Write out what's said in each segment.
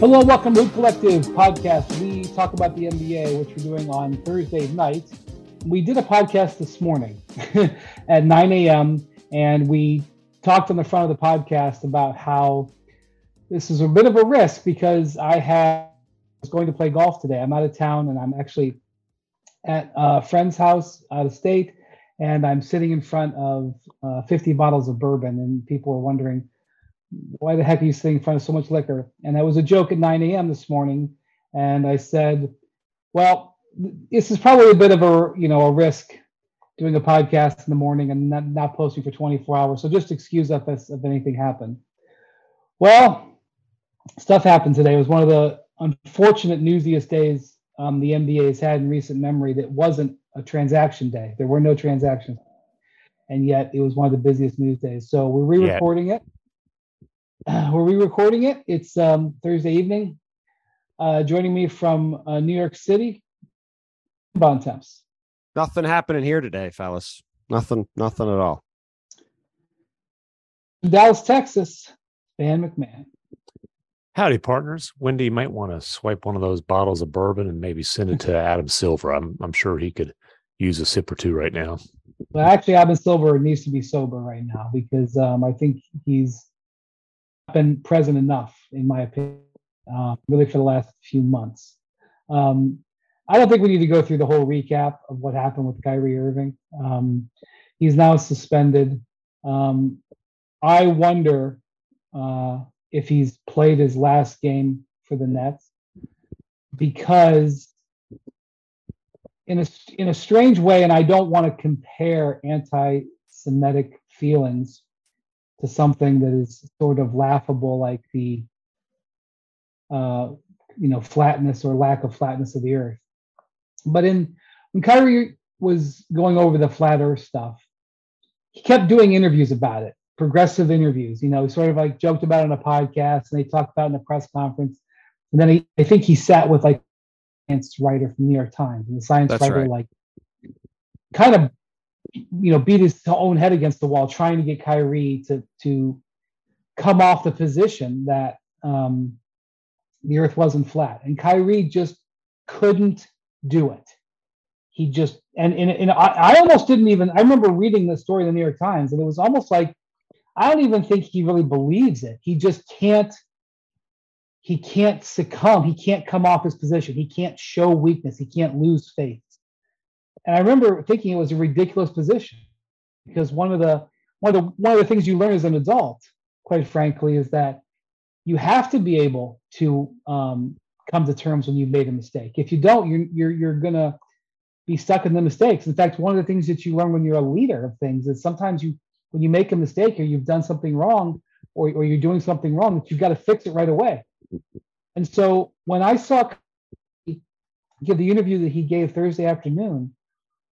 Hello, welcome to Hoot Collective Podcast. We talk about the NBA, which we're doing on Thursday nights. We did a podcast this morning at 9 a.m., and we talked on the front of the podcast about how this is a bit of a risk because I was going to play golf today. I'm out of town, and I'm actually at a friend's house out of state, and I'm sitting in front of 50 bottles of bourbon, and people are wondering, why the heck are you sitting in front of so much liquor? And that was a joke at 9 a.m. this morning. And I said, well, this is probably a bit of a risk doing a podcast in the morning and not posting for 24 hours. So just excuse us if anything happened. Well, stuff happened today. It was one of the unfortunate, newsiest days the NBA has had in recent memory that wasn't a transaction day. There were no transactions. And yet it was one of the busiest news days. So we're re-recording it. It's Thursday evening. Joining me from New York City, Bon Temps. Nothing happening here today, fellas. Nothing at all. Dallas, Texas, Van McMahon. Howdy, partners. Wendy, you might want to swipe one of those bottles of bourbon and maybe send it to Adam Silver. I'm sure he could use a sip or two right now. Well, actually, Adam Silver needs to be sober right now because I think he's been present enough, in my opinion, really for the last few months. I don't think we need to go through the whole recap of what happened with Kyrie Irving. He's now suspended. I wonder if he's played his last game for the Nets, because in a strange way, and I don't want to compare anti-Semitic feelings to something that is sort of laughable, like the flatness or lack of flatness of the earth. But when Kyrie was going over the flat earth stuff, he kept doing interviews about it, progressive interviews. You know, he sort of like joked about it on a podcast, and they talked about it in a press conference. And then I think he sat with like a science writer from the New York Times, and the science writer kind of beat his own head against the wall, trying to get Kyrie to come off the position that the earth wasn't flat. And Kyrie just couldn't do it. He just, and I almost didn't even, I remember reading this story in the New York Times, and it was almost like, I don't even think he really believes it. He just can't succumb. He can't come off his position. He can't show weakness. He can't lose faith. And I remember thinking it was a ridiculous position, because one of the things you learn as an adult, quite frankly, is that you have to be able to come to terms when you've made a mistake. If you don't, you're gonna be stuck in the mistakes. In fact, one of the things that you learn when you're a leader of things is sometimes when you make a mistake or you've done something wrong or you're doing something wrong, that you've got to fix it right away. And so when I saw give the interview that he gave Thursday afternoon,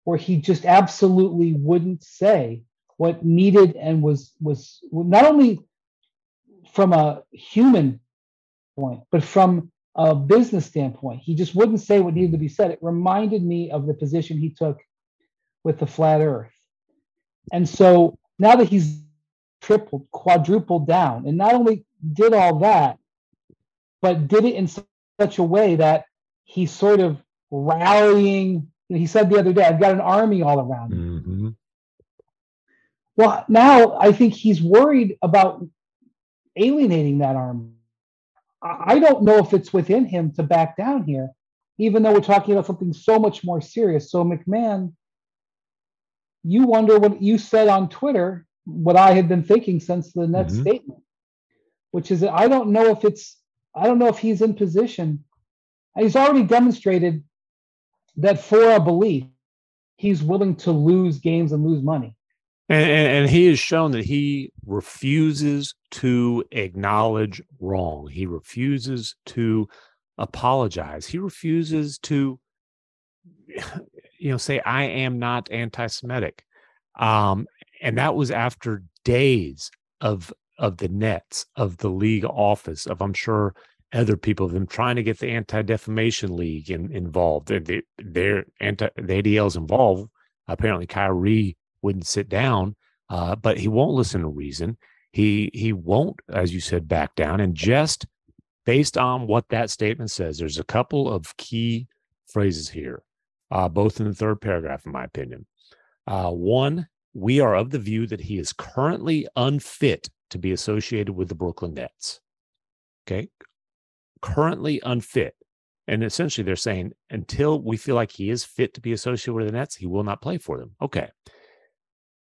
where he just absolutely wouldn't say what needed and was not only from a human point, but from a business standpoint. He just wouldn't say what needed to be said. It reminded me of the position he took with the flat earth. And so now that he's tripled, quadrupled down, and not only did all that, but did it in such a way that he's sort of rallying. He said the other day, I've got an army all around me. Mm-hmm. Well, now I think he's worried about alienating that army. I don't know if it's within him to back down here, even though we're talking about something so much more serious. So, McMahon, you wonder what you said on Twitter, what I had been thinking since the Nets statement, which is that I don't know if he's in position. He's already demonstrated that for a belief, he's willing to lose games and lose money. And he has shown that he refuses to acknowledge wrong. He refuses to apologize. He refuses to, say, I am not anti-Semitic. And that was after days of the Nets, of the league office, of, I'm sure, other people, them trying to get the Anti-Defamation League involved. The ADL's involved. Apparently, Kyrie wouldn't sit down, but he won't listen to reason. He won't, as you said, back down. And just based on what that statement says, there's a couple of key phrases here, both in the third paragraph, in my opinion. One, we are of the view that he is currently unfit to be associated with the Brooklyn Nets. Okay. Currently unfit. And essentially they're saying until we feel like he is fit to be associated with the Nets, he will not play for them. Okay.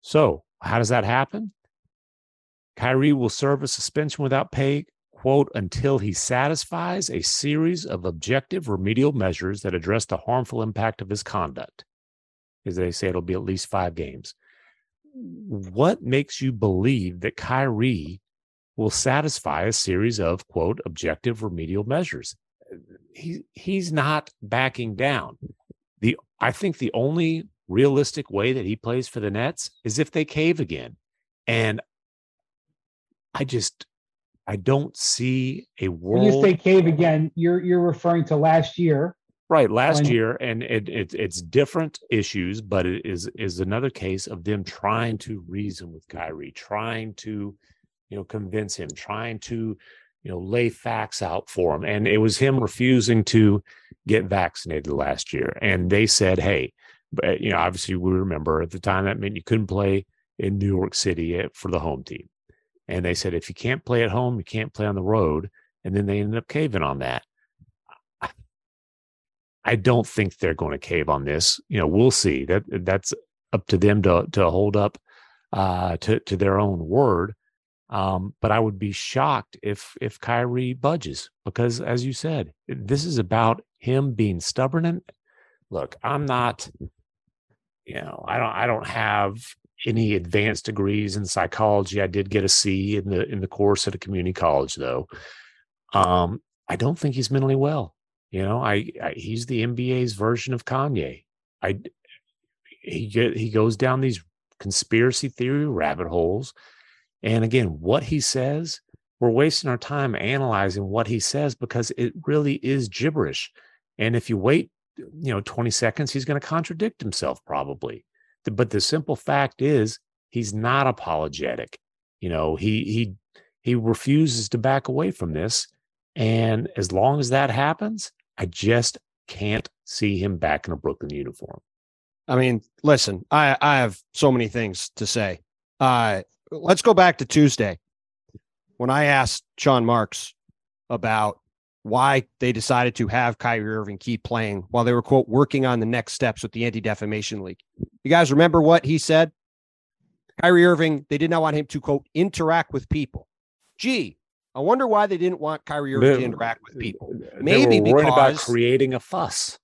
So how does that happen? Kyrie will serve a suspension without pay, quote, until he satisfies a series of objective remedial measures that address the harmful impact of his conduct. As they say, it'll be at least 5 games. What makes you believe that Kyrie will satisfy a series of, quote, objective remedial measures? He's not backing down. I think the only realistic way that he plays for the Nets is if they cave again. And I don't see a world. When you say cave again, you're referring to last year. Right, last year, and it's different issues, but it is another case of them trying to reason with Kyrie, trying to, convince him, trying to, lay facts out for him. And it was him refusing to get vaccinated last year. And they said, hey, but, obviously we remember at the time that meant you couldn't play in New York City for the home team. And they said, if you can't play at home, you can't play on the road. And then they ended up caving on that. I don't think they're going to cave on this. We'll see. That's up to them to hold up to their own word. But I would be shocked if Kyrie budges, because, as you said, this is about him being stubborn. And look, I'm not. I don't have any advanced degrees in psychology. I did get a C in the course at a community college, though. I don't think he's mentally well. He's the NBA's version of Kanye. He goes down these conspiracy theory rabbit holes. And again, what he says, we're wasting our time analyzing what he says because it really is gibberish. And if you wait, 20 seconds, he's going to contradict himself probably. But the simple fact is he's not apologetic. He refuses to back away from this. And as long as that happens, I just can't see him back in a Brooklyn uniform. I mean, listen, I have so many things to say. Let's go back to Tuesday when I asked Sean Marks about why they decided to have Kyrie Irving keep playing while they were, quote, working on the next steps with the Anti-Defamation League. You guys remember what he said? Kyrie Irving, they did not want him to, quote, interact with people. Gee, I wonder why they didn't want Kyrie Irving to interact with people. Maybe they were worried about creating a fuss.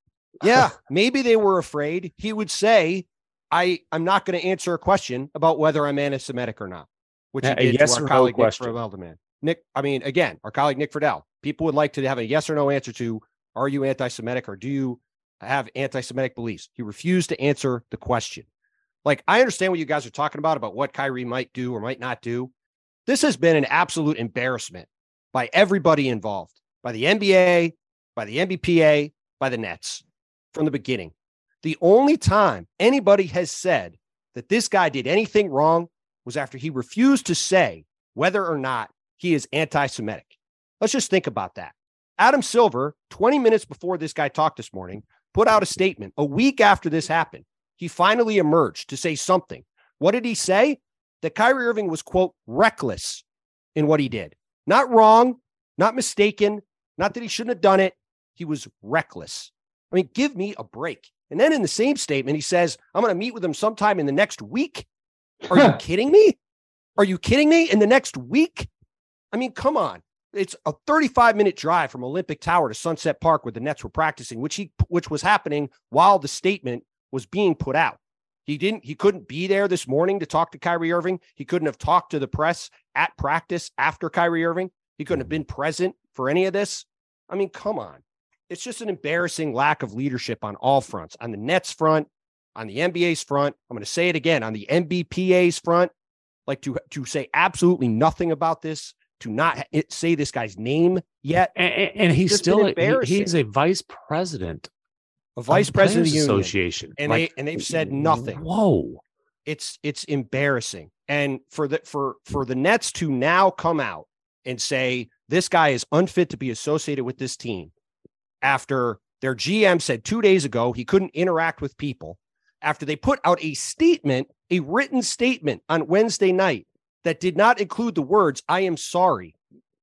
Yeah, maybe they were afraid he would say, I'm not going to answer a question about whether I'm anti-Semitic or not, which he did yes to our colleague Nick Friedel. Our colleague Nick Friedel. People would like to have a yes or no answer to, are you anti-Semitic or do you have anti-Semitic beliefs? He refused to answer the question. I understand what you guys are talking about what Kyrie might do or might not do. This has been an absolute embarrassment by everybody involved, by the NBA, by the NBPA, by the Nets from the beginning. The only time anybody has said that this guy did anything wrong was after he refused to say whether or not he is anti-Semitic. Let's just think about that. Adam Silver, 20 minutes before this guy talked this morning, put out a statement. A week after this happened, he finally emerged to say something. What did he say? That Kyrie Irving was, quote, reckless in what he did. Not wrong, not mistaken, not that he shouldn't have done it. He was reckless. I mean, give me a break. And then in the same statement, he says, I'm going to meet with him sometime in the next week. Are you kidding me? Are you kidding me? In the next week? I mean, come on. It's a 35-minute drive from Olympic Tower to Sunset Park where the Nets were practicing, which was happening while the statement was being put out. He couldn't be there this morning to talk to Kyrie Irving. He couldn't have talked to the press at practice after Kyrie Irving. He couldn't have been present for any of this. I mean, come on. It's just an embarrassing lack of leadership on all fronts, on the Nets front, on the NBA's front. I'm going to say it again, on the NBPA's front, to say absolutely nothing about this, to not say this guy's name yet. And he's still, he's a vice president. A vice president of the association, and they've said nothing. Whoa, it's embarrassing. And for the Nets to now come out and say this guy is unfit to be associated with this team after their GM said 2 days ago he couldn't interact with people, after they put out a statement, a written statement on Wednesday night that did not include the words, I am sorry,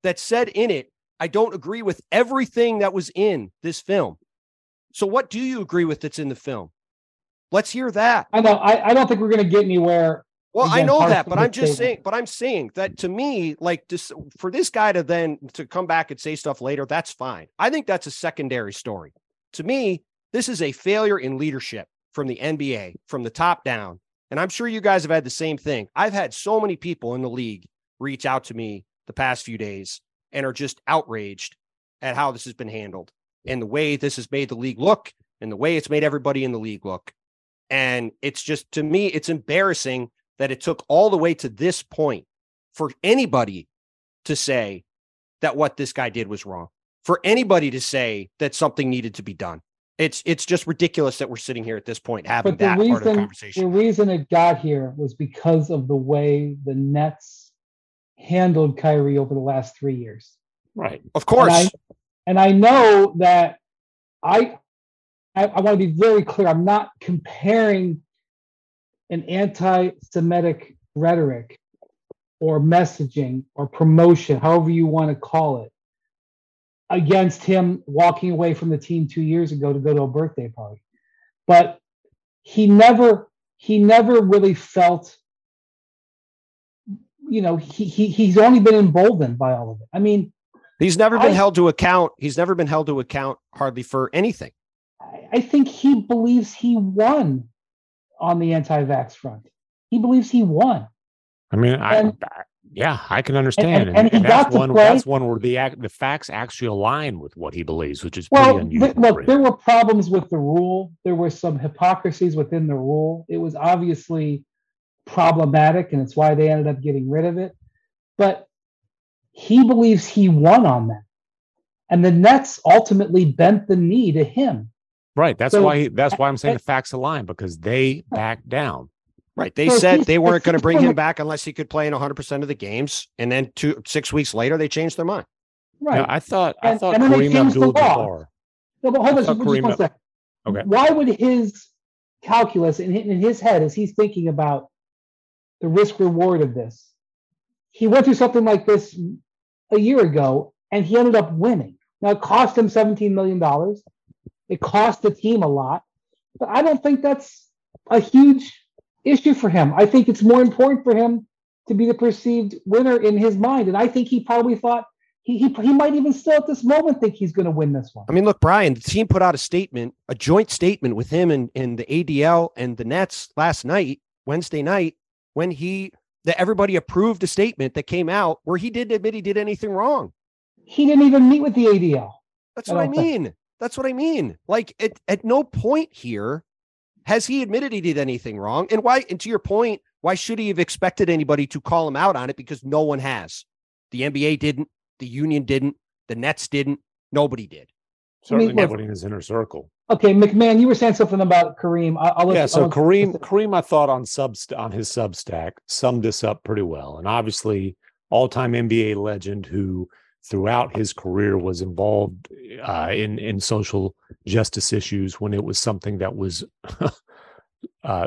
that said in it, I don't agree with everything that was in this film. So what do you agree with that's in the film? Let's hear that. I don't think we're going to get anywhere. Well, I know that, but I'm just saying, that to me, like this, for this guy to then to come back and say stuff later, that's fine. I think that's a secondary story. To me, this is a failure in leadership from the NBA, from the top down. And I'm sure you guys have had the same thing. I've had so many people in the league reach out to me the past few days and are just outraged at how this has been handled and the way this has made the league look and the way it's made everybody in the league look. And it's just, to me, it's embarrassing that it took all the way to this point for anybody to say that what this guy did was wrong, for anybody to say that something needed to be done. It's just ridiculous that we're sitting here at this point having that part of the conversation. The reason it got here was because of the way the Nets handled Kyrie over the last 3 years. Right. Of course. And I know that I want to be very clear. I'm not comparing an anti-Semitic rhetoric or messaging or promotion, however you want to call it, against him walking away from the team 2 years ago to go to a birthday party. But he never really felt, you know, he's only been emboldened by all of it. I mean, he's never been held to account. He's never been held to account hardly for anything. I think he believes he won on the anti-vax front. He believes he won. I mean, I can understand. And that's one where the facts actually align with what he believes, which is pretty unusual. Look, there were problems with the rule. There were some hypocrisies within the rule. It was obviously problematic, and it's why they ended up getting rid of it. But he believes he won on that. And the Nets ultimately bent the knee to him. Right. That's why I'm saying the facts align, because they backed down. Right. They said they weren't going to bring him back unless he could play in 100% of the games. And then 6 weeks later, they changed their mind. Right. Now, I thought Kareem Abdul-Jabbar. No, but hold on just one second. Okay. Why would his calculus in his head, as he's thinking about the risk reward of this, he went through something like this a year ago and he ended up winning. Now, it cost him $17 million. It cost the team a lot, but I don't think that's a huge issue for him. I think it's more important for him to be the perceived winner in his mind, and I think he probably thought he might even still at this moment think he's going to win this one. I mean, look, Brian, the team put out a statement, a joint statement with him and the ADL and the Nets last night, Wednesday night, when everybody approved a statement that came out where he didn't admit he did anything wrong. He didn't even meet with the ADL. That's what I mean. That's what I mean. Like, at no point here has he admitted he did anything wrong. And why? And to your point, why should he have expected anybody to call him out on it? Because no one has. The NBA didn't. The union didn't. The Nets didn't. Nobody did. Certainly nobody in his inner circle. Okay, McMahon, you were saying something about Kareem. Kareem, I thought on his Substack, summed this up pretty well. And obviously, all-time NBA legend who throughout his career was involved in social justice issues when it was something that was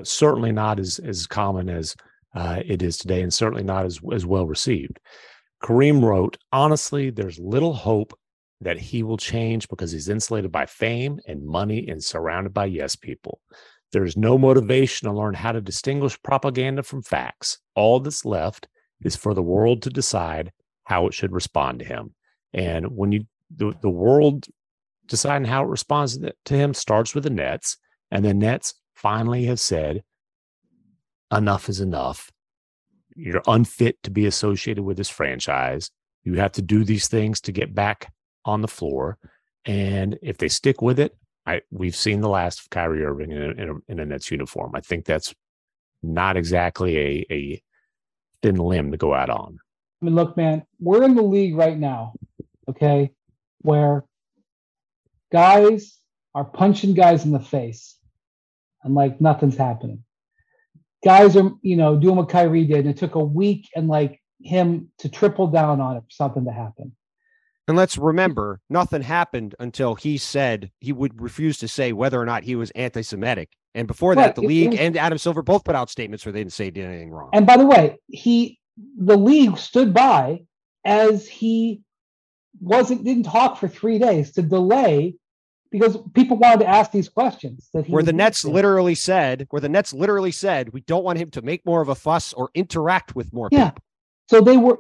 certainly not as common as it is today, and certainly not as well received. Kareem wrote, honestly, there's little hope that he will change because he's insulated by fame and money and surrounded by yes people. There's no motivation to learn how to distinguish propaganda from facts. All that's left is for the world to decide how it should respond to him. And when the world deciding how it responds to him starts with the Nets, and the Nets finally have said, enough is enough. You're unfit to be associated with this franchise. You have to do these things to get back on the floor. And if they stick with it, we've seen the last of Kyrie Irving in a Nets uniform. I think that's not exactly a thin limb to go out on. I mean, look, man, we're in the league right now, okay, where guys are punching guys in the face and, like, nothing's happening. Guys are, you know, doing what Kyrie did, and it took a week and, like, him to triple down on it for something to happen. And let's remember, nothing happened until he said he would refuse to say whether or not he was anti-Semitic. And before that, the league and Adam Silver both put out statements where they didn't say anything wrong. And by the way, the league stood by as he didn't talk for 3 days to delay because people wanted to ask these questions. Where the Nets literally said, we don't want him to make more of a fuss or interact with more people. So they were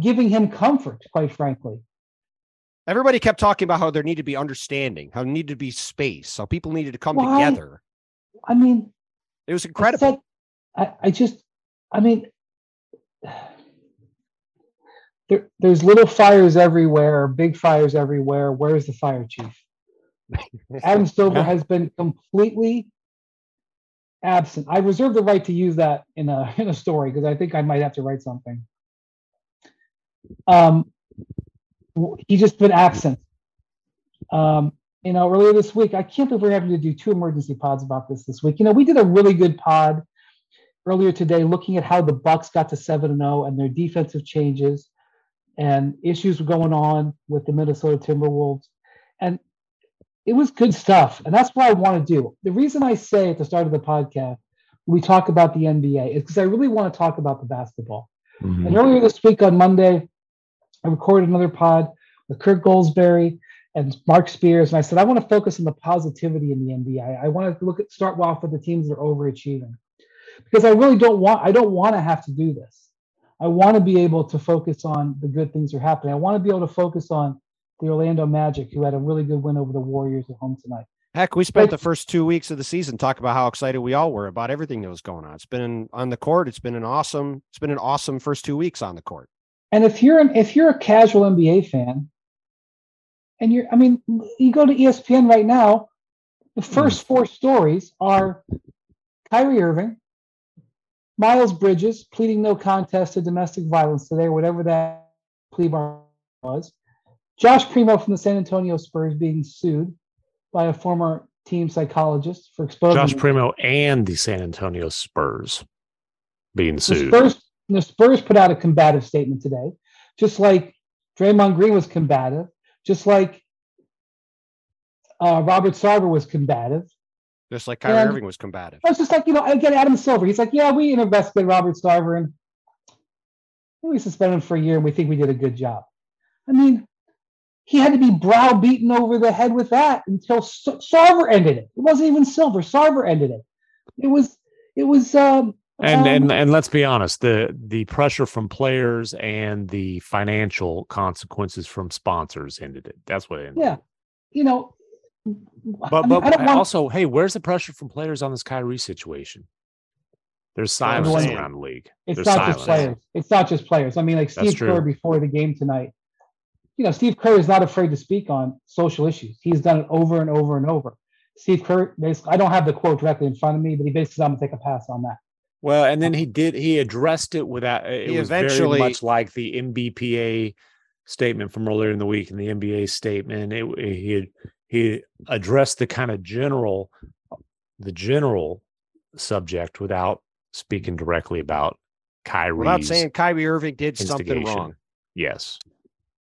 giving him comfort, quite frankly. Everybody kept talking about how there needed to be understanding, how there needed to be space, how people needed to come together. It was incredible. There's little fires everywhere, big fires everywhere. Where's the fire chief? Adam Silver has been completely absent. I reserve the right to use that in a story because I think I might have to write something. He's just been absent. Earlier this week, I can't believe we're having to do two emergency pods about this week. We did a really good pod earlier today looking at how the Bucks got to 7-0 and their defensive changes and issues going on with the Minnesota Timberwolves. And it was good stuff. And that's what I want to do. The reason I say at the start of the podcast, we talk about the NBA is because I really want to talk about the basketball. Mm-hmm. And earlier this week on Monday, I recorded another pod with Kurt Goldsberry and Mark Spears. And I said, I want to focus on the positivity in the NBA. I want to start off with the teams that are overachieving because I don't want to have to do this. I want to be able to focus on the good things that are happening. I want to be able to focus on the Orlando Magic, who had a really good win over the Warriors at home tonight. Heck, we spent the first 2 weeks of the season talking about how excited we all were about everything that was going on. It's been on the court. It's been an awesome first 2 weeks on the court. And if you're a casual NBA fan, and you go to ESPN right now, the first four stories are Kyrie Irving, Miles Bridges pleading no contest to domestic violence today, whatever that plea bargain was. Josh Primo from the San Antonio Spurs being sued by a former team psychologist for exposing Josh Primo and the San Antonio Spurs being sued. The Spurs put out a combative statement today, just like Draymond Green was combative, just like Robert Sarver was combative. Just like Kyrie Irving was combative. It's just like, again, Adam Silver. He's like, yeah, we investigated Robert Sarver and we suspended him for a year and we think we did a good job. He had to be browbeaten over the head with that until Sarver ended it. It wasn't even Silver. Sarver ended it. And let's be honest, the pressure from players and the financial consequences from sponsors ended it. That's what it ended. Yeah. Hey, where's the pressure from players on this Kyrie situation? There's silence around the league. It's not just players. Steve Kerr before the game tonight. Steve Kerr is not afraid to speak on social issues. He's done it over and over and over. Steve Kerr, basically, I don't have the quote directly in front of me, but he basically said, I'm going to take a pass on that. Well, and then he addressed it without, it was very much like the NBPA statement from earlier in the week and the NBA statement. He addressed the kind of general subject without speaking directly about Kyrie. Without saying Kyrie Irving did something wrong. Yes.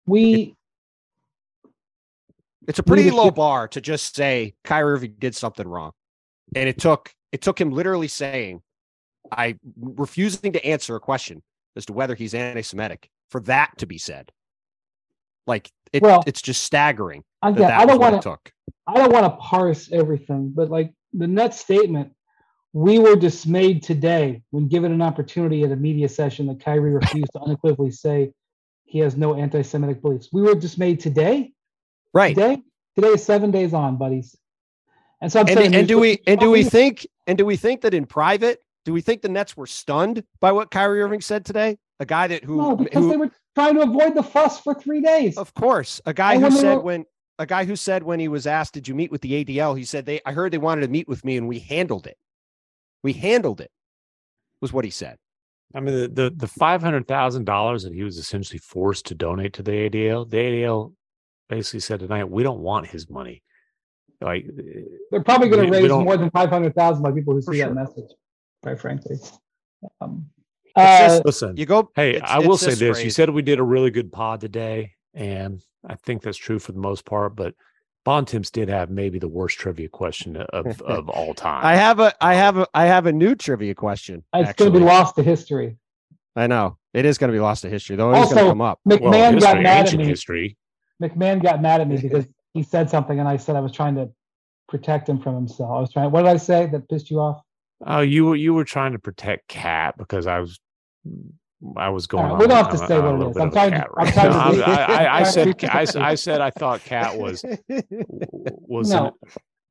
It's a pretty low bar to just say Kyrie Irving did something wrong. And it took him literally saying, I refusing to answer a question as to whether he's anti-Semitic for that to be said. It's just staggering. I don't want to parse everything, but the Nets statement, we were dismayed today when given an opportunity at a media session that Kyrie refused to unequivocally say he has no anti-Semitic beliefs. We were dismayed today. Right. Today is 7 days on, buddies. And so I'm saying, do we think that in private, do we think the Nets were stunned by what Kyrie Irving said today? A guy because they were trying to avoid the fuss for 3 days. Of course. A guy who said when he was asked, did you meet with the ADL? He said, I heard they wanted to meet with me and we handled it. We handled it was what he said. The $500,000 that he was essentially forced to donate to the ADL, the ADL basically said tonight, we don't want his money. They're probably going to raise more than $500,000 by people who see that message, quite frankly. Listen, you go. Hey, I will say this. You said we did a really good pod today, and I think that's true for the most part, but Bontemps did have maybe the worst trivia question of all time. I have a new trivia question. It's going to be lost to history. I know it is going to be lost to history, though. It's going to come up. McMahon got mad at me because he said something, and I said I was trying to protect him from himself. What did I say that pissed you off? Oh, you were trying to protect Cat because I was going. Right, we don't have to say what it is. I said I thought Cat was not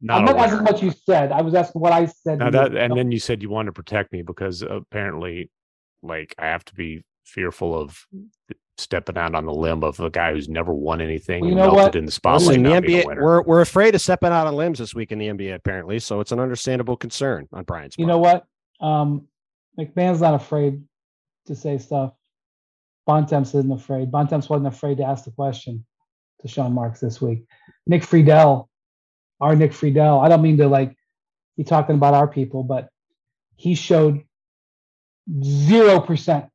asking what you said. I was asking what I said. And then you said you wanted to protect me because apparently, like, I have to be fearful of stepping out on the limb of a guy who's never won anything. Well, you know what? In the spotlight. Listen, the NBA, we're afraid of stepping out on limbs this week in the NBA, apparently. So it's an understandable concern on Brian's part. You know what? McMahon's not afraid to say stuff. Bontemps isn't afraid. Bontemps wasn't afraid to ask the question to Sean Marks this week. Nick Friedel, our Nick Friedel. I don't mean to be talking about our people, but he showed 0%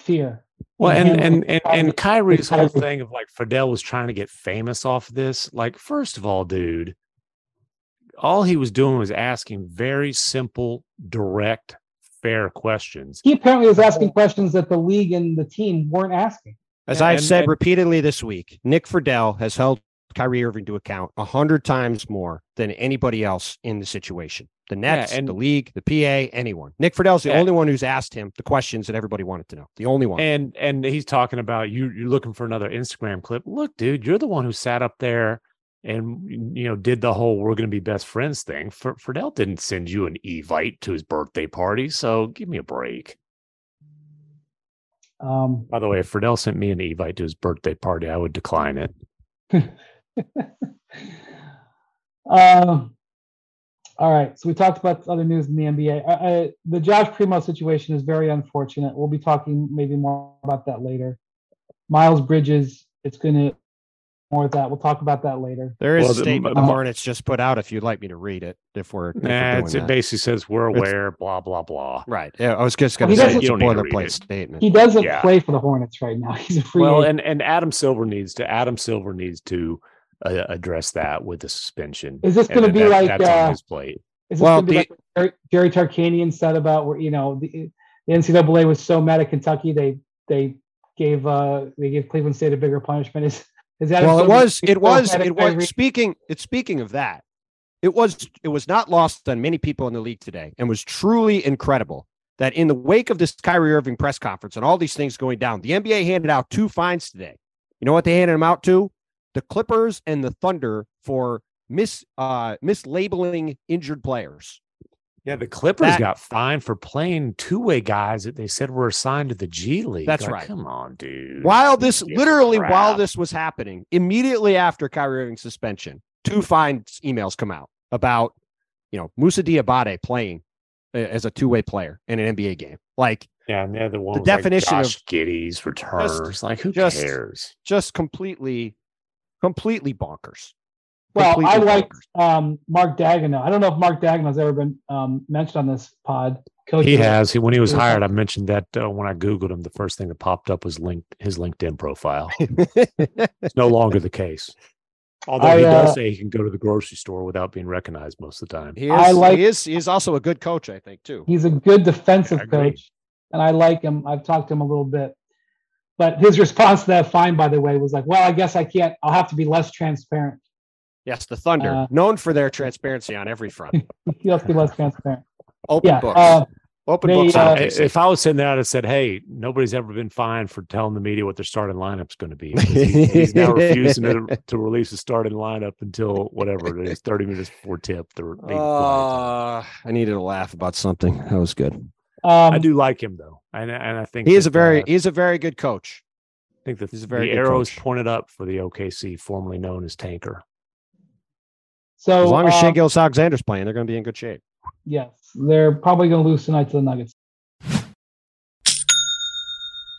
fear. Well, and Kyrie's whole thing of Friedel was trying to get famous off of this. First of all, dude, all he was doing was asking very simple, direct, fair questions. He apparently was asking questions that the league and the team weren't asking. As I've said repeatedly this week, Nick Friedel has held Kyrie Irving to account 100 times more than anybody else in the situation. The Nets, the league, the PA, anyone. Nick Friedel's the only one who's asked him the questions that everybody wanted to know. The only one. And he's talking about you're looking for another Instagram clip. Look, dude, you're the one who sat up there and did the whole we're going to be best friends thing. Friedel didn't send you an Evite to his birthday party, so give me a break. By the way, if Friedel sent me an Evite to his birthday party, I would decline it. All right, so we talked about other news in the NBA. The Josh Primo situation is very unfortunate. We'll be talking maybe more about that later. Miles Bridges, it's going to more of that. We'll talk about that later. There is a statement the Hornets just put out if you'd like me to read it. It basically says we're aware, blah, blah, blah. Right. Yeah, I was just going to say it's a boilerplate statement. He doesn't play for the Hornets right now. He's a free agent. And Adam Silver needs to address that with the suspension. Is this going to be that's on his plate? Is this going to be like Jerry Tarkanian said about where the NCAA was so mad at Kentucky they gave Cleveland State a bigger punishment? Is that Speaking of that, it was not lost on many people in the league today, and was truly incredible that in the wake of this Kyrie Irving press conference and all these things going down, the NBA handed out 2 fines today. You know what they handed them out to? The Clippers and the Thunder for mislabeling injured players. Yeah, the Clippers got fined for playing two-way guys that they said were assigned to the G League. That's right. Come on, dude. While this was happening, immediately after Kyrie Irving's suspension, 2 fines emails come out about Musa Diabate playing as a two-way player in an NBA game. The one the definition of Giddy's returners. Who cares? Just completely bonkers. Well, completely Mark Daigneault. I don't know if Mark Daigneault's ever been mentioned on this pod. He has. When he was hired, I mentioned that when I Googled him, the first thing that popped up was his LinkedIn profile. It's no longer the case. Although he does say he can go to the grocery store without being recognized most of the time. He is also a good coach, I think, too. He's a good defensive coach, and I like him. I've talked to him a little bit. But his response to that fine, by the way, was I guess I can't. I'll have to be less transparent. Yes, the Thunder, known for their transparency on every front. You have to be less transparent. Open books. Open books. If I was sitting there, I'd have said, hey, nobody's ever been fined for telling the media what their starting lineup's going to be. He's now refusing to release his starting lineup until whatever it is, 30 minutes before tip. I needed a laugh about something. That was good. I do like him though, and I think he's a very good coach. I think that the arrows pointed up for the OKC, formerly known as Tanker. So as long as Shai Gilgeous-Alexander's playing, they're going to be in good shape. Yes, they're probably going to lose tonight to the Nuggets.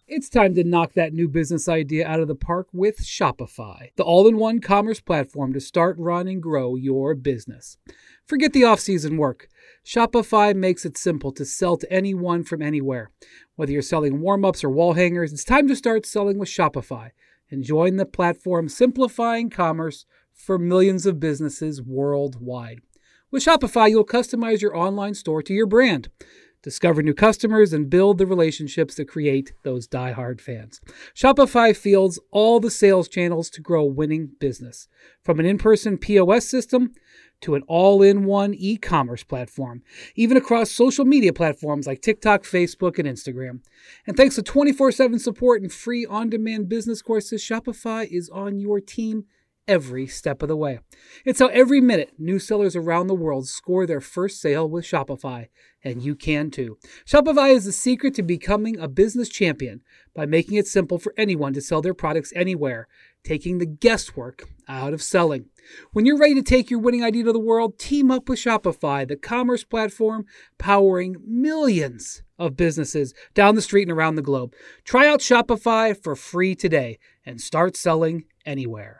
It's time to knock that new business idea out of the park with Shopify, the all-in-one commerce platform to start, run, and grow your business. Forget the off-season work. Shopify makes it simple to sell to anyone from anywhere. Whether you're selling warm-ups or wall hangers, it's time to start selling with Shopify and join the platform simplifying commerce for millions of businesses worldwide. With Shopify, you'll customize your online store to your brand, discover new customers, and build the relationships that create those diehard fans. Shopify fields all the sales channels to grow winning business, from an in-person POS system to an all-in-one e-commerce platform, even across social media platforms like TikTok, Facebook, and Instagram. And thanks to 24/7 support and free on-demand business courses, Shopify is on your team every step of the way. It's how every minute new sellers around the world score their first sale with Shopify, and you can too. Shopify is the secret to becoming a business champion by making it simple for anyone to sell their products anywhere, taking the guesswork out of selling. When you're ready to take your winning idea to the world, team up with Shopify, the commerce platform powering millions of businesses down the street and around the globe. Try out Shopify for free today and start selling anywhere.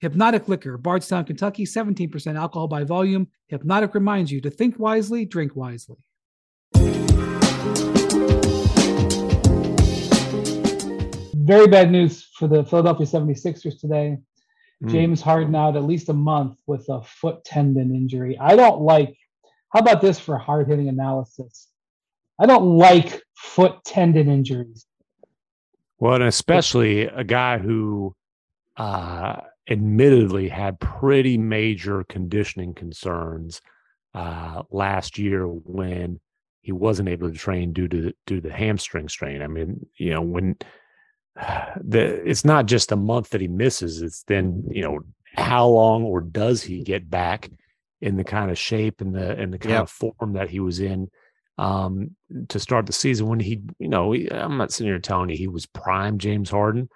Hypnotic Liquor, Bardstown, Kentucky, 17% alcohol by volume. Hypnotic reminds you to think wisely, drink wisely. Very bad news for the Philadelphia 76ers today. James Harden out at least a month with a foot tendon injury. How about this for hard-hitting analysis? I don't like foot tendon injuries. Well, and especially a guy who admittedly had pretty major conditioning concerns last year when he wasn't able to train due to the hamstring strain. I mean, you know, when it's not just a month that he misses, it's then, you know, how long or does he get back in the kind of shape and the kind of form that he was in to start the season when he, you know, I'm not sitting here telling you he was prime James Harden,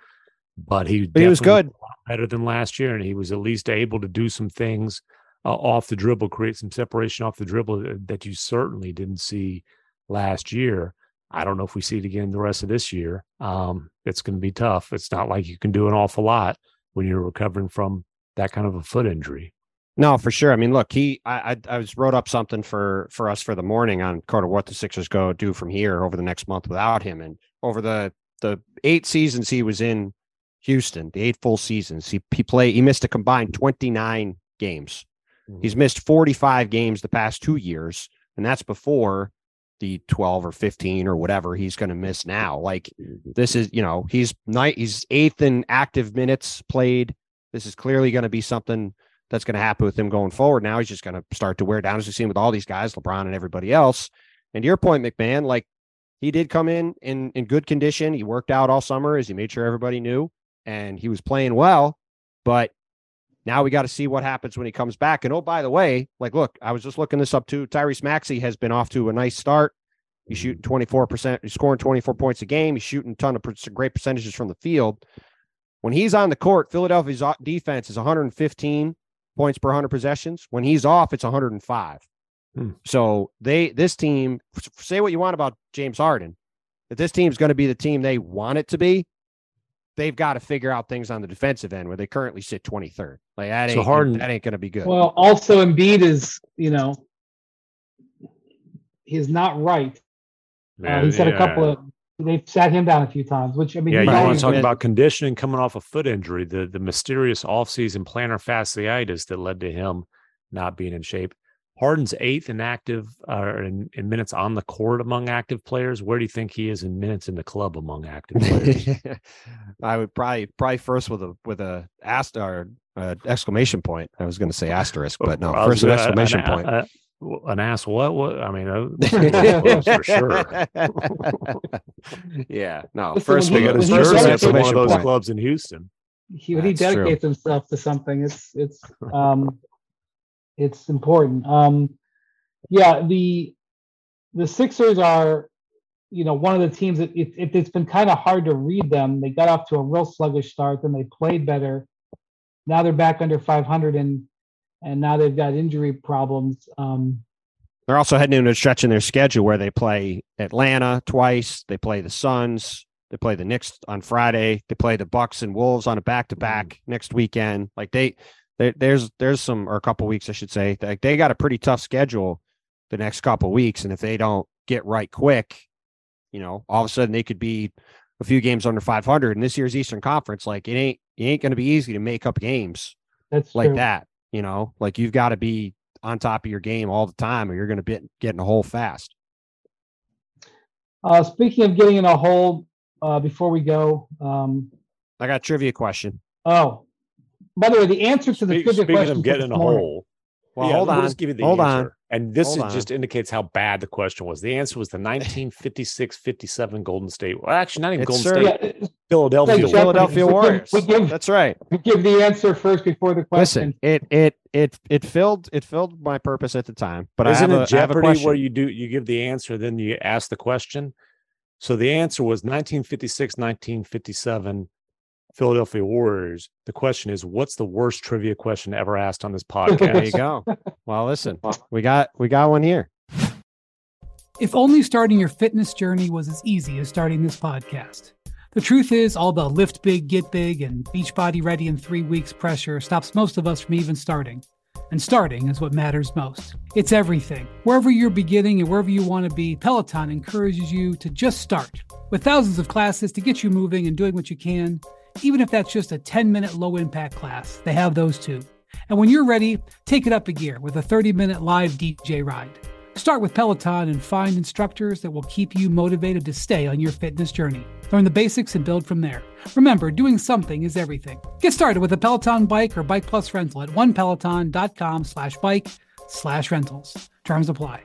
but he was good. Better than last year, and he was at least able to do some things off the dribble, create some separation off the dribble that you certainly didn't see last year. I don't know if we see it again the rest of this year. It's going to be tough. It's not like you can do an awful lot when you're recovering from that kind of a foot injury. No, for sure. I mean, look, I wrote up something for us for the morning on kind of what the Sixers go do from here over the next month without him. And over the 8 seasons he was in Houston, the 8 full seasons, he missed a combined 29 games. Mm-hmm. He's missed 45 games the past 2 years, and that's before the 12 or 15 or whatever he's going to miss now. Like, this is, you know, he's 8th in active minutes played. This is clearly going to be something that's going to happen with him going forward. Now he's just going to start to wear down, as we've seen with all these guys, LeBron and everybody else. And to your point, McMahon, like, he did come in good condition. He worked out all summer, as he made sure everybody knew. And he was playing well, but now we got to see what happens when he comes back. And, oh, by the way, like, look, I was just looking this up too. Tyrese Maxey has been off to a nice start. He's shooting 24%. He's scoring 24 points a game. He's shooting a ton of great percentages from the field. When he's on the court, Philadelphia's defense is 115 points per 100 possessions. When he's off, it's 105. So this team, say what you want about James Harden, that this team's going to be the team they want it to be. They've got to figure out things on the defensive end where they currently sit 23rd. Like, that ain't going to be good. Well, also Embiid is, you know, he's not right. Man, he's had a couple of, they've sat him down a few times, which, I mean, you want to talk about conditioning coming off a foot injury, the mysterious offseason plantar fasciitis that led to him not being in shape. Harden's 8th in active in minutes on the court among active players. Where do you think he is in minutes in the club among active players? I would probably first with a exclamation point. I was going to say asterisk, but no, first an exclamation point. An ass what? What? I mean, for sure. Yeah, no. First, because Jersey's one of those clubs in Houston. He dedicates himself to something. It's important. The Sixers are you know, one of the teams that it's been kind of hard to read them. They got off to a real sluggish start, then they played better. Now they're back under 500 and now they've got injury problems. They're also heading into a stretch in their schedule where they play Atlanta twice. They play the Suns. They play the Knicks on Friday. They play the Bucks and Wolves on a back-to-back next weekend. Like there's some, or a couple weeks, I should say, like they got a pretty tough schedule the next couple weeks. And if they don't get right quick, you know, all of a sudden they could be a few games under 500 in this year's Eastern Conference. Like it ain't going to be easy to make up games that, you know, like you've got to be on top of your game all the time or you're going to be getting a hole fast. Speaking of getting in a hole, before we go, I got a trivia question. Oh, by the way, the answer to the trivia question. Speaking of getting in a hole. Well, yeah, hold on. We'll just give you the answer. And this just indicates how bad the question was. The answer was the 1956-57 Golden State. Well, actually, not even Golden State. Yeah. Philadelphia Warriors. That's right. We give the answer first before the question. Listen, it filled my purpose at the time. But isn't it Jeopardy where you give the answer, then you ask the question? So the answer was 1956-1957 Philadelphia Warriors. The question is, what's the worst trivia question ever asked on this podcast? There you go. Well, listen, we got one here. If only starting your fitness journey was as easy as starting this podcast. The truth is, all the lift big, get big, and Beachbody ready in 3 weeks pressure stops most of us from even starting. And starting is what matters most. It's everything. Wherever you're beginning and wherever you want to be, Peloton encourages you to just start. With thousands of classes to get you moving and doing what you can, even if that's just a 10-minute low-impact class, they have those too. And when you're ready, take it up a gear with a 30-minute live DJ ride. Start with Peloton and find instructors that will keep you motivated to stay on your fitness journey. Learn the basics and build from there. Remember, doing something is everything. Get started with a Peloton bike or bike plus rental at onepeloton.com/bike/rentals. Terms apply.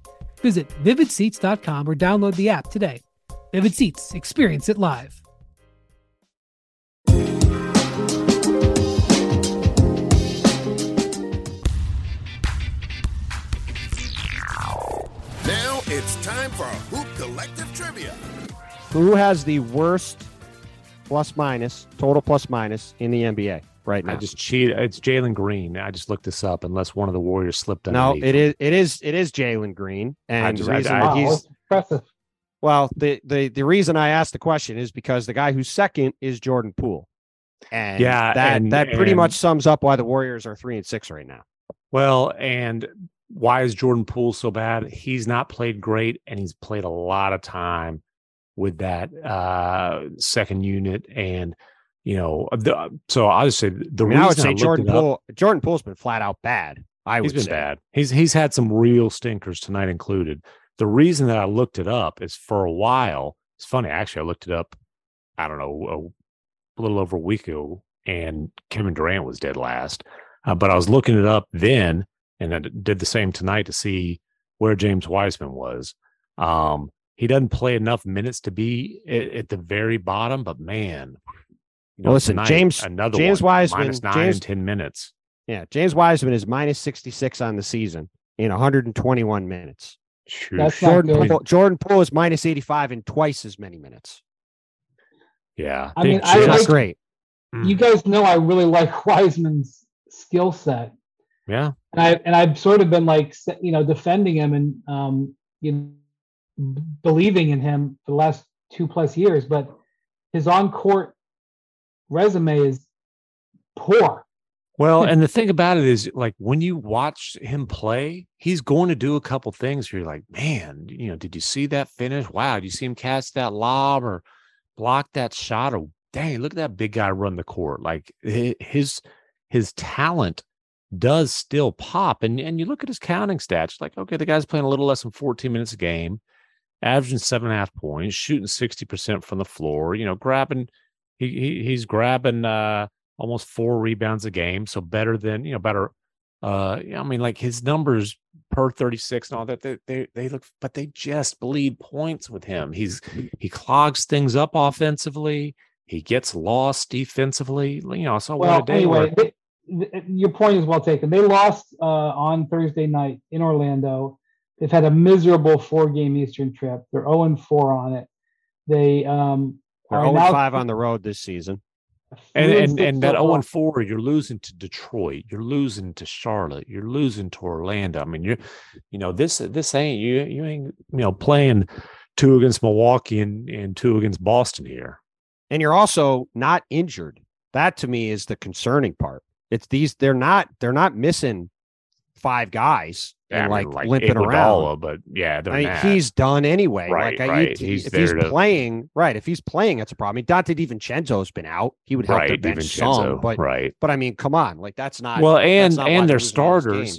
Visit vividseats.com or download the app today. Vivid Seats, experience it live. Now it's time for Hoop Collective Trivia. Who has the worst total plus minus in the NBA right now? I just cheated. It's Jalen Green. I just looked this up. Unless one of the Warriors slipped on. No, it is Jalen Green, and the reason I asked the question is because the guy who's second is Jordan Poole, and that pretty much sums up why the Warriors are 3-6 right now. Well, and why is Jordan Poole so bad? He's not played great, and he's played a lot of time with that second unit, and you know, so I'll just say the reason I would say Jordan Poole's been flat out bad. He's been bad. He's had some real stinkers tonight included. The reason that I looked it up is for a while. It's funny, actually, I looked it up. I don't know, a little over a week ago, and Kevin Durant was dead last. But I was looking it up then, and I did the same tonight to see where James Wiseman was. He doesn't play enough minutes to be at the very bottom, but man, you know, listen, tonight, James Wiseman -9 and 10 minutes. Yeah, James Wiseman is -66 on the season in 121 minutes. Jordan Poole is -85 in twice as many minutes. Yeah, I mean, that's great. You guys know I really like Wiseman's skill set. Yeah, and I've sort of been like, you know, defending him and you know, believing in him for the last 2+ years, but his on-court resume is poor. Well, and the thing about it is, like, when you watch him play, he's going to do a couple things where you're like, man, you know, did you see that finish? Wow, did you see him catch that lob or block that shot? Or dang, look at that big guy run the court. Like his talent does still pop, and you look at his counting stats, like, okay, the guy's playing a little less than 14 minutes a game. averaging 7.5 points, shooting 60% from the floor, you know, grabbing, he's grabbing almost 4 rebounds a game. So better than, you know, better. I mean, like his numbers per 36 and all that, they look, but they just bleed points with him. He clogs things up offensively. He gets lost defensively. You know, I saw one today. Anyway, your point is well taken. They lost on Thursday night in Orlando. They've had a miserable 4-game Eastern trip. They're 0-4 on it. They're 0-5 on the road this season. And that 0-4, you're losing to Detroit, you're losing to Charlotte, you're losing to Orlando. I mean, this ain't you ain't playing 2 against Milwaukee and 2 against Boston here. And you're also not injured. That to me is the concerning part. It's they're not missing 5 guys and like limping around. But yeah, I mean, he's done anyway. Right. If he's playing, that's a problem. I mean, Dante Divincenzo has been out. He would help the bench some, but I mean, come on, like that's not. Well, and their starters,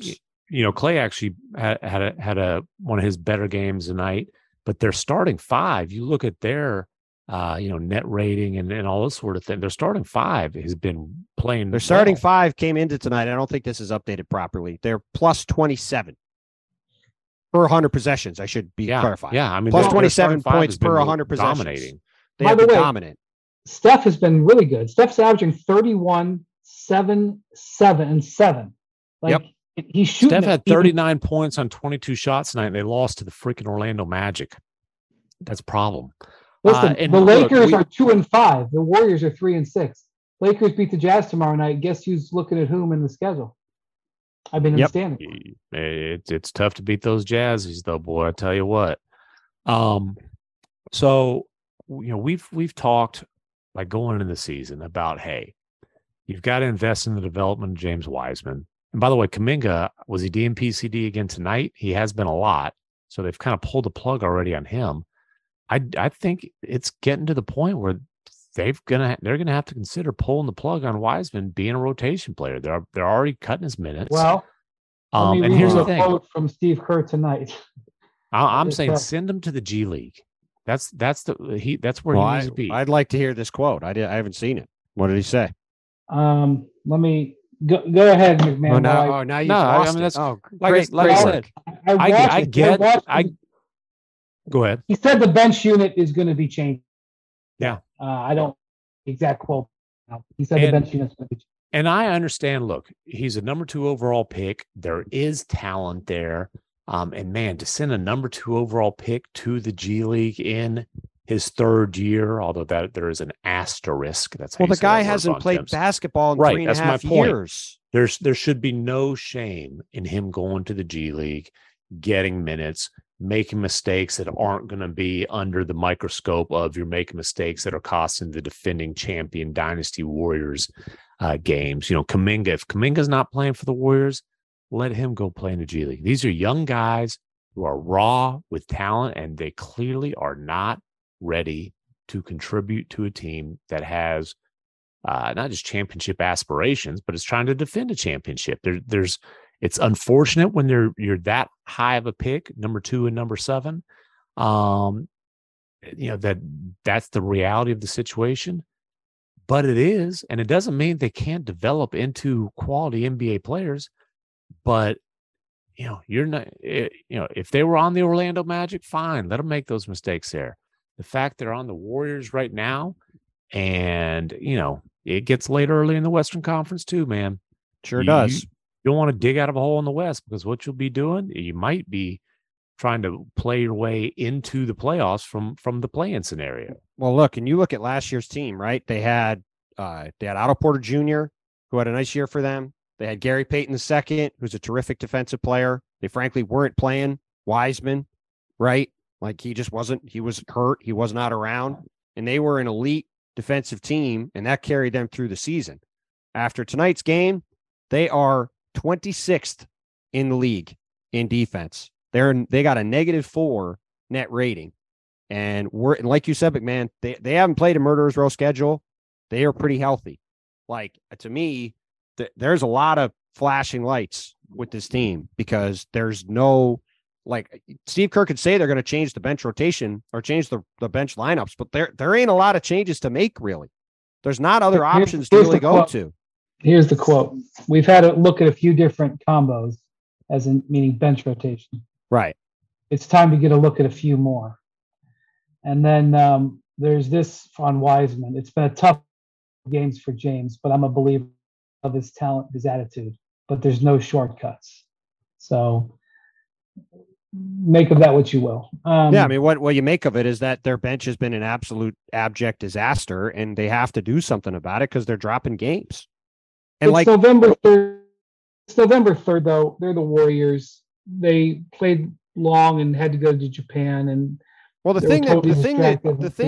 Klay actually had one of his better games tonight. But their starting 5, you look at their net rating and all this sort of thing. Their starting 5 has been playing. Their starting 5 came into tonight. I don't think this is updated properly. They're plus 27 per 100 possessions. I should be clarified. Yeah, I mean, plus 27 points per 100 possessions. Dominating. They have been dominant. Steph has been really good. Steph's averaging 31, 7, 7, and 7. Yep. He's shooting. Steph had 39 points on 22 shots tonight, and they lost to the freaking Orlando Magic. That's a problem. Listen, the Lakers are 2-5. The Warriors are 3-6. Lakers beat the Jazz tomorrow night. Guess who's looking at whom in the schedule? I've been understanding. It's tough to beat those Jazzies, though, boy. I tell you what. So we've talked like going into the season about, hey, you've got to invest in the development of James Wiseman. And by the way, Kuminga, was he DMPCD again tonight? He has been a lot. So they've kind of pulled the plug already on him. I think it's getting to the point where they're gonna have to consider pulling the plug on Wiseman being a rotation player. They're already cutting his minutes. Well, and here's the thing from Steve Kerr tonight. I'm saying send him to the G League. That's where he needs to be. I'd like to hear this quote. I haven't seen it. What did he say? Let me go ahead, McMahon. Go ahead. He said the bench unit is going to be changed. Yeah. I don't exact quote. He said the bench unit's going to be changed. And I understand, look, he's a number 2 overall pick. There is talent there. And man, to send a number 2 overall pick to the G League in his 3rd year, although that there is an asterisk. That's how the guy hasn't played basketball in 3.5 years. There should be no shame in him going to the G League, getting minutes, making mistakes that aren't going to be under the microscope of you're making mistakes that are costing the defending champion Dynasty Warriors games. Kuminga, if Kuminga's not playing for the Warriors, let him go play in the G League. These are young guys who are raw with talent, and they clearly are not ready to contribute to a team that has not just championship aspirations, but is trying to defend a championship. It's unfortunate when you're that high of a pick, number 2 and number 7. That's the reality of the situation, but it is, and it doesn't mean they can't develop into quality NBA players. But you're not. If they were on the Orlando Magic, fine, let them make those mistakes there. The fact they're on the Warriors right now, and it gets late early in the Western Conference too, man. Sure does. You don't want to dig out of a hole in the West, because what you'll be doing, you might be trying to play your way into the playoffs from the play-in scenario. Well, look, and you look at last year's team, right? They had Otto Porter Jr., who had a nice year for them. They had Gary Payton II, who's a terrific defensive player. They frankly weren't playing Wiseman, right? Like he just wasn't. He was hurt. He was not around. And they were an elite defensive team, and that carried them through the season. After tonight's game, they are 26th in the league in defense. They got a -4 net rating, and like you said, McMahon, they haven't played a murderer's row schedule. They are pretty healthy. Like to me, there's a lot of flashing lights with this team, because there's no like Steve Kerr could say they're going to change the bench rotation or change the bench lineups, but there ain't a lot of changes to make, really. There's not other options to really go to. Here's the quote. We've had a look at a few different combos, as in meaning bench rotation. Right. It's time to get a look at a few more. And then there's this on Wiseman. It's been a tough games for James, but I'm a believer of his talent, his attitude, but there's no shortcuts. So make of that what you will. Yeah, I mean, what you make of it is that their bench has been an absolute abject disaster, and they have to do something about it because they're dropping games. And it's like November 3rd, though, they're the Warriors. They played long and had to go to Japan. And well, the thing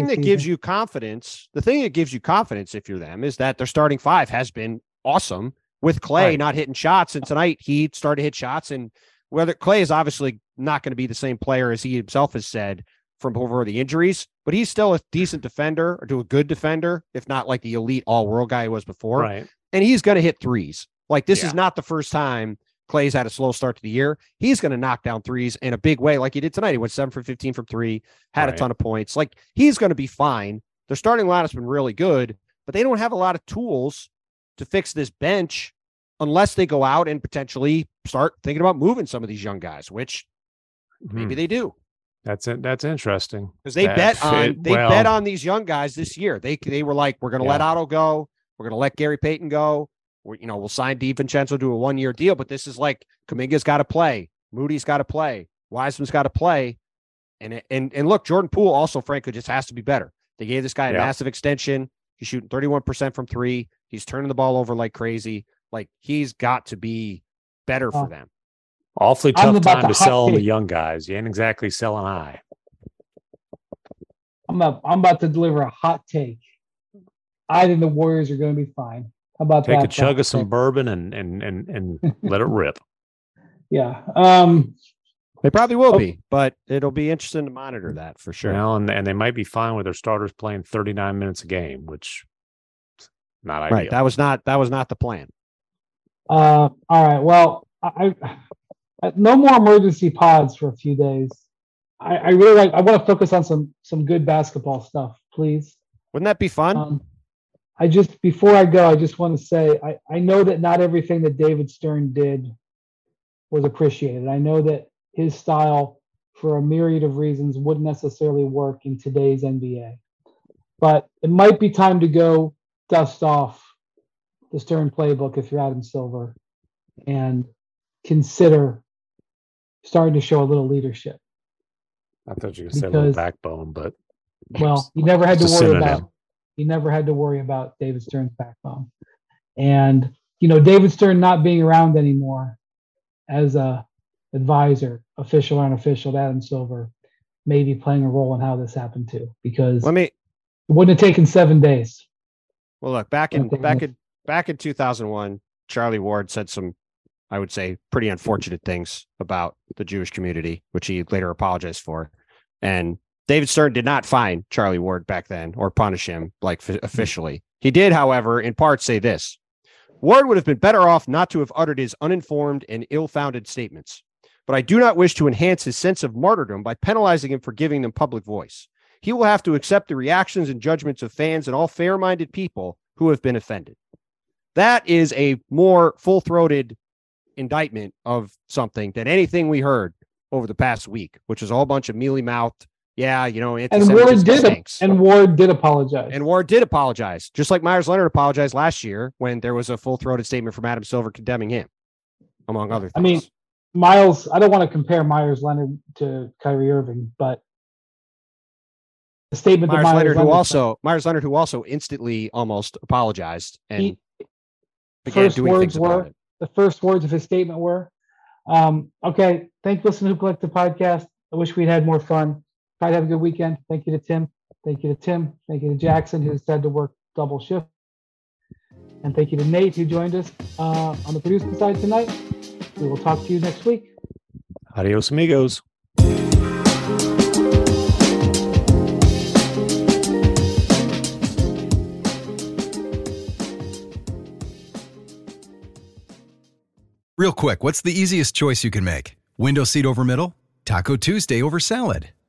that gives you confidence if you're them is that their starting five has been awesome with Klay not hitting shots. And tonight he started to hit shots, and whether Klay is obviously not going to be the same player as he himself has said from over the injuries, but he's still a decent defender or a good defender, if not like the elite all-world guy he was before. Right. And he's going to hit threes. Like this is not the first time Klay's had a slow start to the year. He's going to knock down threes in a big way, like he did tonight. He went 7 for 15 from three, had a ton of points. Like he's going to be fine. Their starting lineup's been really good, but they don't have a lot of tools to fix this bench unless they go out and potentially start thinking about moving some of these young guys, which maybe they do. That's it. That's interesting because they bet on these young guys this year. They were like, we're going to let Otto go. We're going to let Gary Payton go. We'll sign Divincenzo to a 1-year deal, but this is like Kuminga's got to play. Moody's got to play. Wiseman's got to play. And look, Jordan Poole also, frankly, just has to be better. They gave this guy a massive extension. He's shooting 31% from three. He's turning the ball over like crazy. Like he's got to be better for them. Awfully tough time to sell the young guys. You ain't exactly selling high. I'm about to deliver a hot take. I think the Warriors are going to be fine. How about that? Take a chug of some bourbon and let it rip. Yeah. They probably will be, but it'll be interesting to monitor that for sure. Well, and they might be fine with their starters playing 39 minutes a game, which is not ideal. Right. That was not the plan. All right. Well, I no more emergency pods for a few days. I want to focus on some good basketball stuff, please. Wouldn't that be fun? Before I go, I just want to say, I know that not everything that David Stern did was appreciated. I know that his style, for a myriad of reasons, wouldn't necessarily work in today's NBA. But it might be time to go dust off the Stern playbook if you're Adam Silver and consider starting to show a little leadership. I thought you were going to say a little backbone, but... Well, you never had to worry about it. He never had to worry about David Stern's backbone. And, David Stern not being around anymore as a advisor, official or unofficial, to Adam Silver may be playing a role in how this happened too, because it wouldn't have taken 7 days. Well, look, back in 2001, Charlie Ward said some, I would say, pretty unfortunate things about the Jewish community, which he later apologized for. And David Stern did not fine Charlie Ward back then or punish him officially. He did, however, in part say this: Ward would have been better off not to have uttered his uninformed and ill-founded statements, but I do not wish to enhance his sense of martyrdom by penalizing him for giving them public voice. He will have to accept the reactions and judgments of fans and all fair-minded people who have been offended. That is a more full-throated indictment of something than anything we heard over the past week, which is all a bunch of mealy-mouthed, And Ward did apologize. Just like Myers Leonard apologized last year when there was a full-throated statement from Adam Silver condemning him, among other things. I mean, I don't want to compare Myers Leonard to Kyrie Irving, but the statement that Myers Leonard, who also instantly almost apologized and began doing things about it. The first words of his statement were, okay, thank you, listen to Hoop Collective Podcast. I wish we'd had more fun. Try to have a good weekend. Thank you to Tim. Thank you to Tim. Thank you to Jackson, who said to work double shift. And thank you to Nate, who joined us on the producing side tonight. We will talk to you next week. Adios, amigos. Real quick, what's the easiest choice you can make? Window seat over middle? Taco Tuesday over salad.